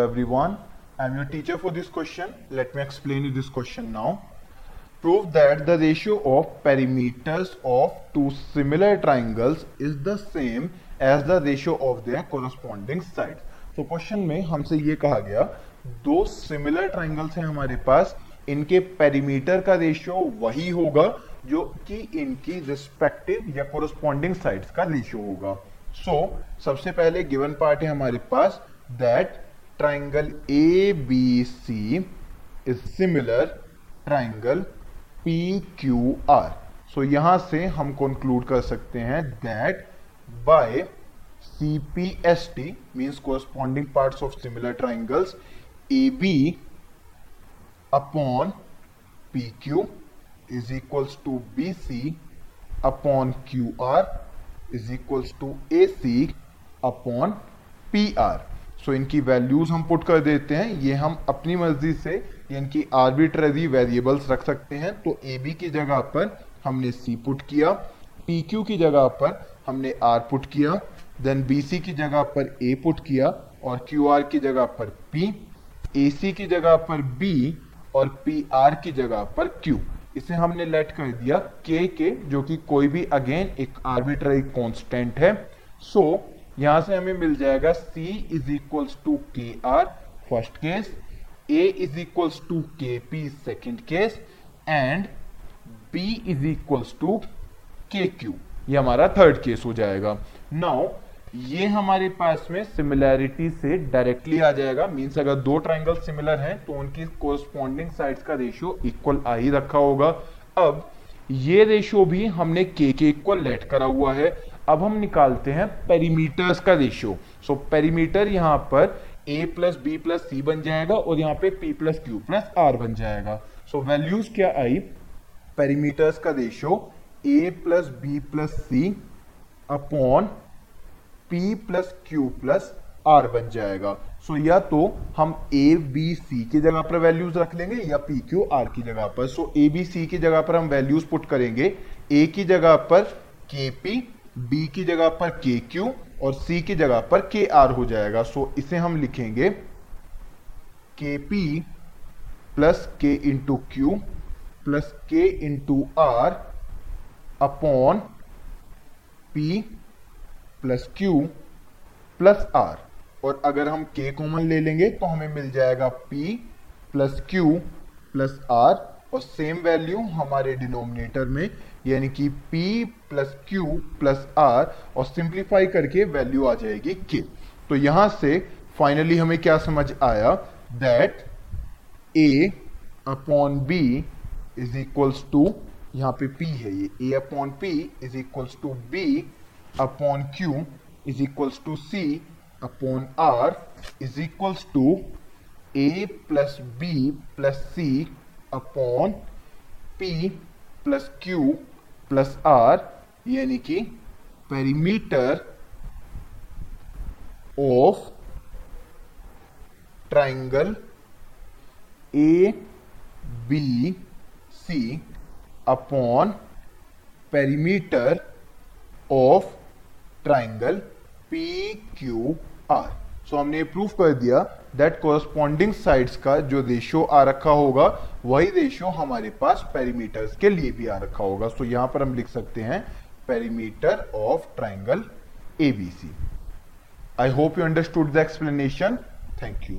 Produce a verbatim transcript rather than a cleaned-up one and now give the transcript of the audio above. Everyone, I am your teacher for this question. Let me explain you this question now. Prove that the ratio of perimeters of two similar triangles is the same as the ratio of their corresponding sides. So question में हमसे ये कहा गया दो similar triangles हैं हमारे पास, इनके perimeter का ratio वही होगा जो कि इनकी respective या corresponding sides का ratio होगा. So सबसे पहले given part है हमारे पास that triangle A B C is similar triangle P Q R. So यहां से हम conclude कर सकते हैं that by C P S T means corresponding parts of similar triangles A B upon P Q is equals to B C upon Q R is equals to A C upon P R. So so, इनकी values हम put कर देते हैं, ये हम अपनी मर्जी से इनकी आर्बिट्रेरी वेरिएबल्स रख सकते हैं. तो ए बी की जगह पर हमने सी पुट किया, पी क्यू की जगह पर हमने आर पुट किया, देन बी सी की जगह पर ए पुट किया और क्यू आर की जगह पर पी, ए सी की जगह पर बी और पी आर की जगह पर क्यू. इसे हमने लेट कर दिया के के जो कि कोई भी अगेन एक आर्बिट्रेरी कॉन्स्टेंट है. सो so, यहां से हमें मिल जाएगा C is equals to K R first case, A is equals to K P second case and B is equals to K Q, ये हमारा थर्ड केस हो जाएगा. नाउ ये हमारे पास में सिमिलैरिटी से डायरेक्टली आ जाएगा, मीन्स अगर दो ट्राइंगल सिमिलर हैं तो उनकी कोरस्पॉन्डिंग साइड्स का रेशियो इक्वल आ ही रखा होगा. अब ये रेशियो भी हमने के के इक्वल लेट करा हुआ है. अब हम निकालते हैं पेरीमीटर्स का रेशियो. सो पेरीमीटर यहाँ पर a plus B plus C बन जाएगा और यहाँ पे p plus Q plus R बन जाएगा. सो वैल्यूज क्या आई, पेरीमीटर्स का ratio a plus B plus C upon p plus Q plus R बन जाएगा. सो so, या तो हम a b c की जगह पर वैल्यूज रख लेंगे या p q r की जगह पर. सो so, a b c की जगह पर हम वैल्यूज पुट करेंगे, a की जगह पर के पी, B की जगह पर K Q और C की जगह पर K R हो जाएगा. सो इसे हम लिखेंगे K P plus K into Q plus K into R upon P plus Q plus R. और अगर हम K कॉमन ले लेंगे तो हमें मिल जाएगा P plus Q plus R और सेम वैल्यू हमारे डिनोमिनेटर में, यानी कि P plus Q plus R और सिंप्लीफाई करके वैल्यू आ जाएगी K. तो यहाँ से फाइनली हमें क्या समझ आया, that A upon B is equals to, यहाँ पे P है ये, A upon P is equals to B upon Q is equals to C upon R is equals to A plus B plus C upon P plus Q plus R, यानी कि perimeter of triangle A B C upon perimeter of triangle P Q R. So so, हमने proof कर दिया that corresponding sides का जो ratio आ रखा होगा वही रेशियो हमारे पास पेरीमीटर्स के लिए भी आ रखा होगा. सो so, यहाँ पर हम लिख सकते हैं perimeter of triangle A B C. I hope you understood the explanation. Thank you.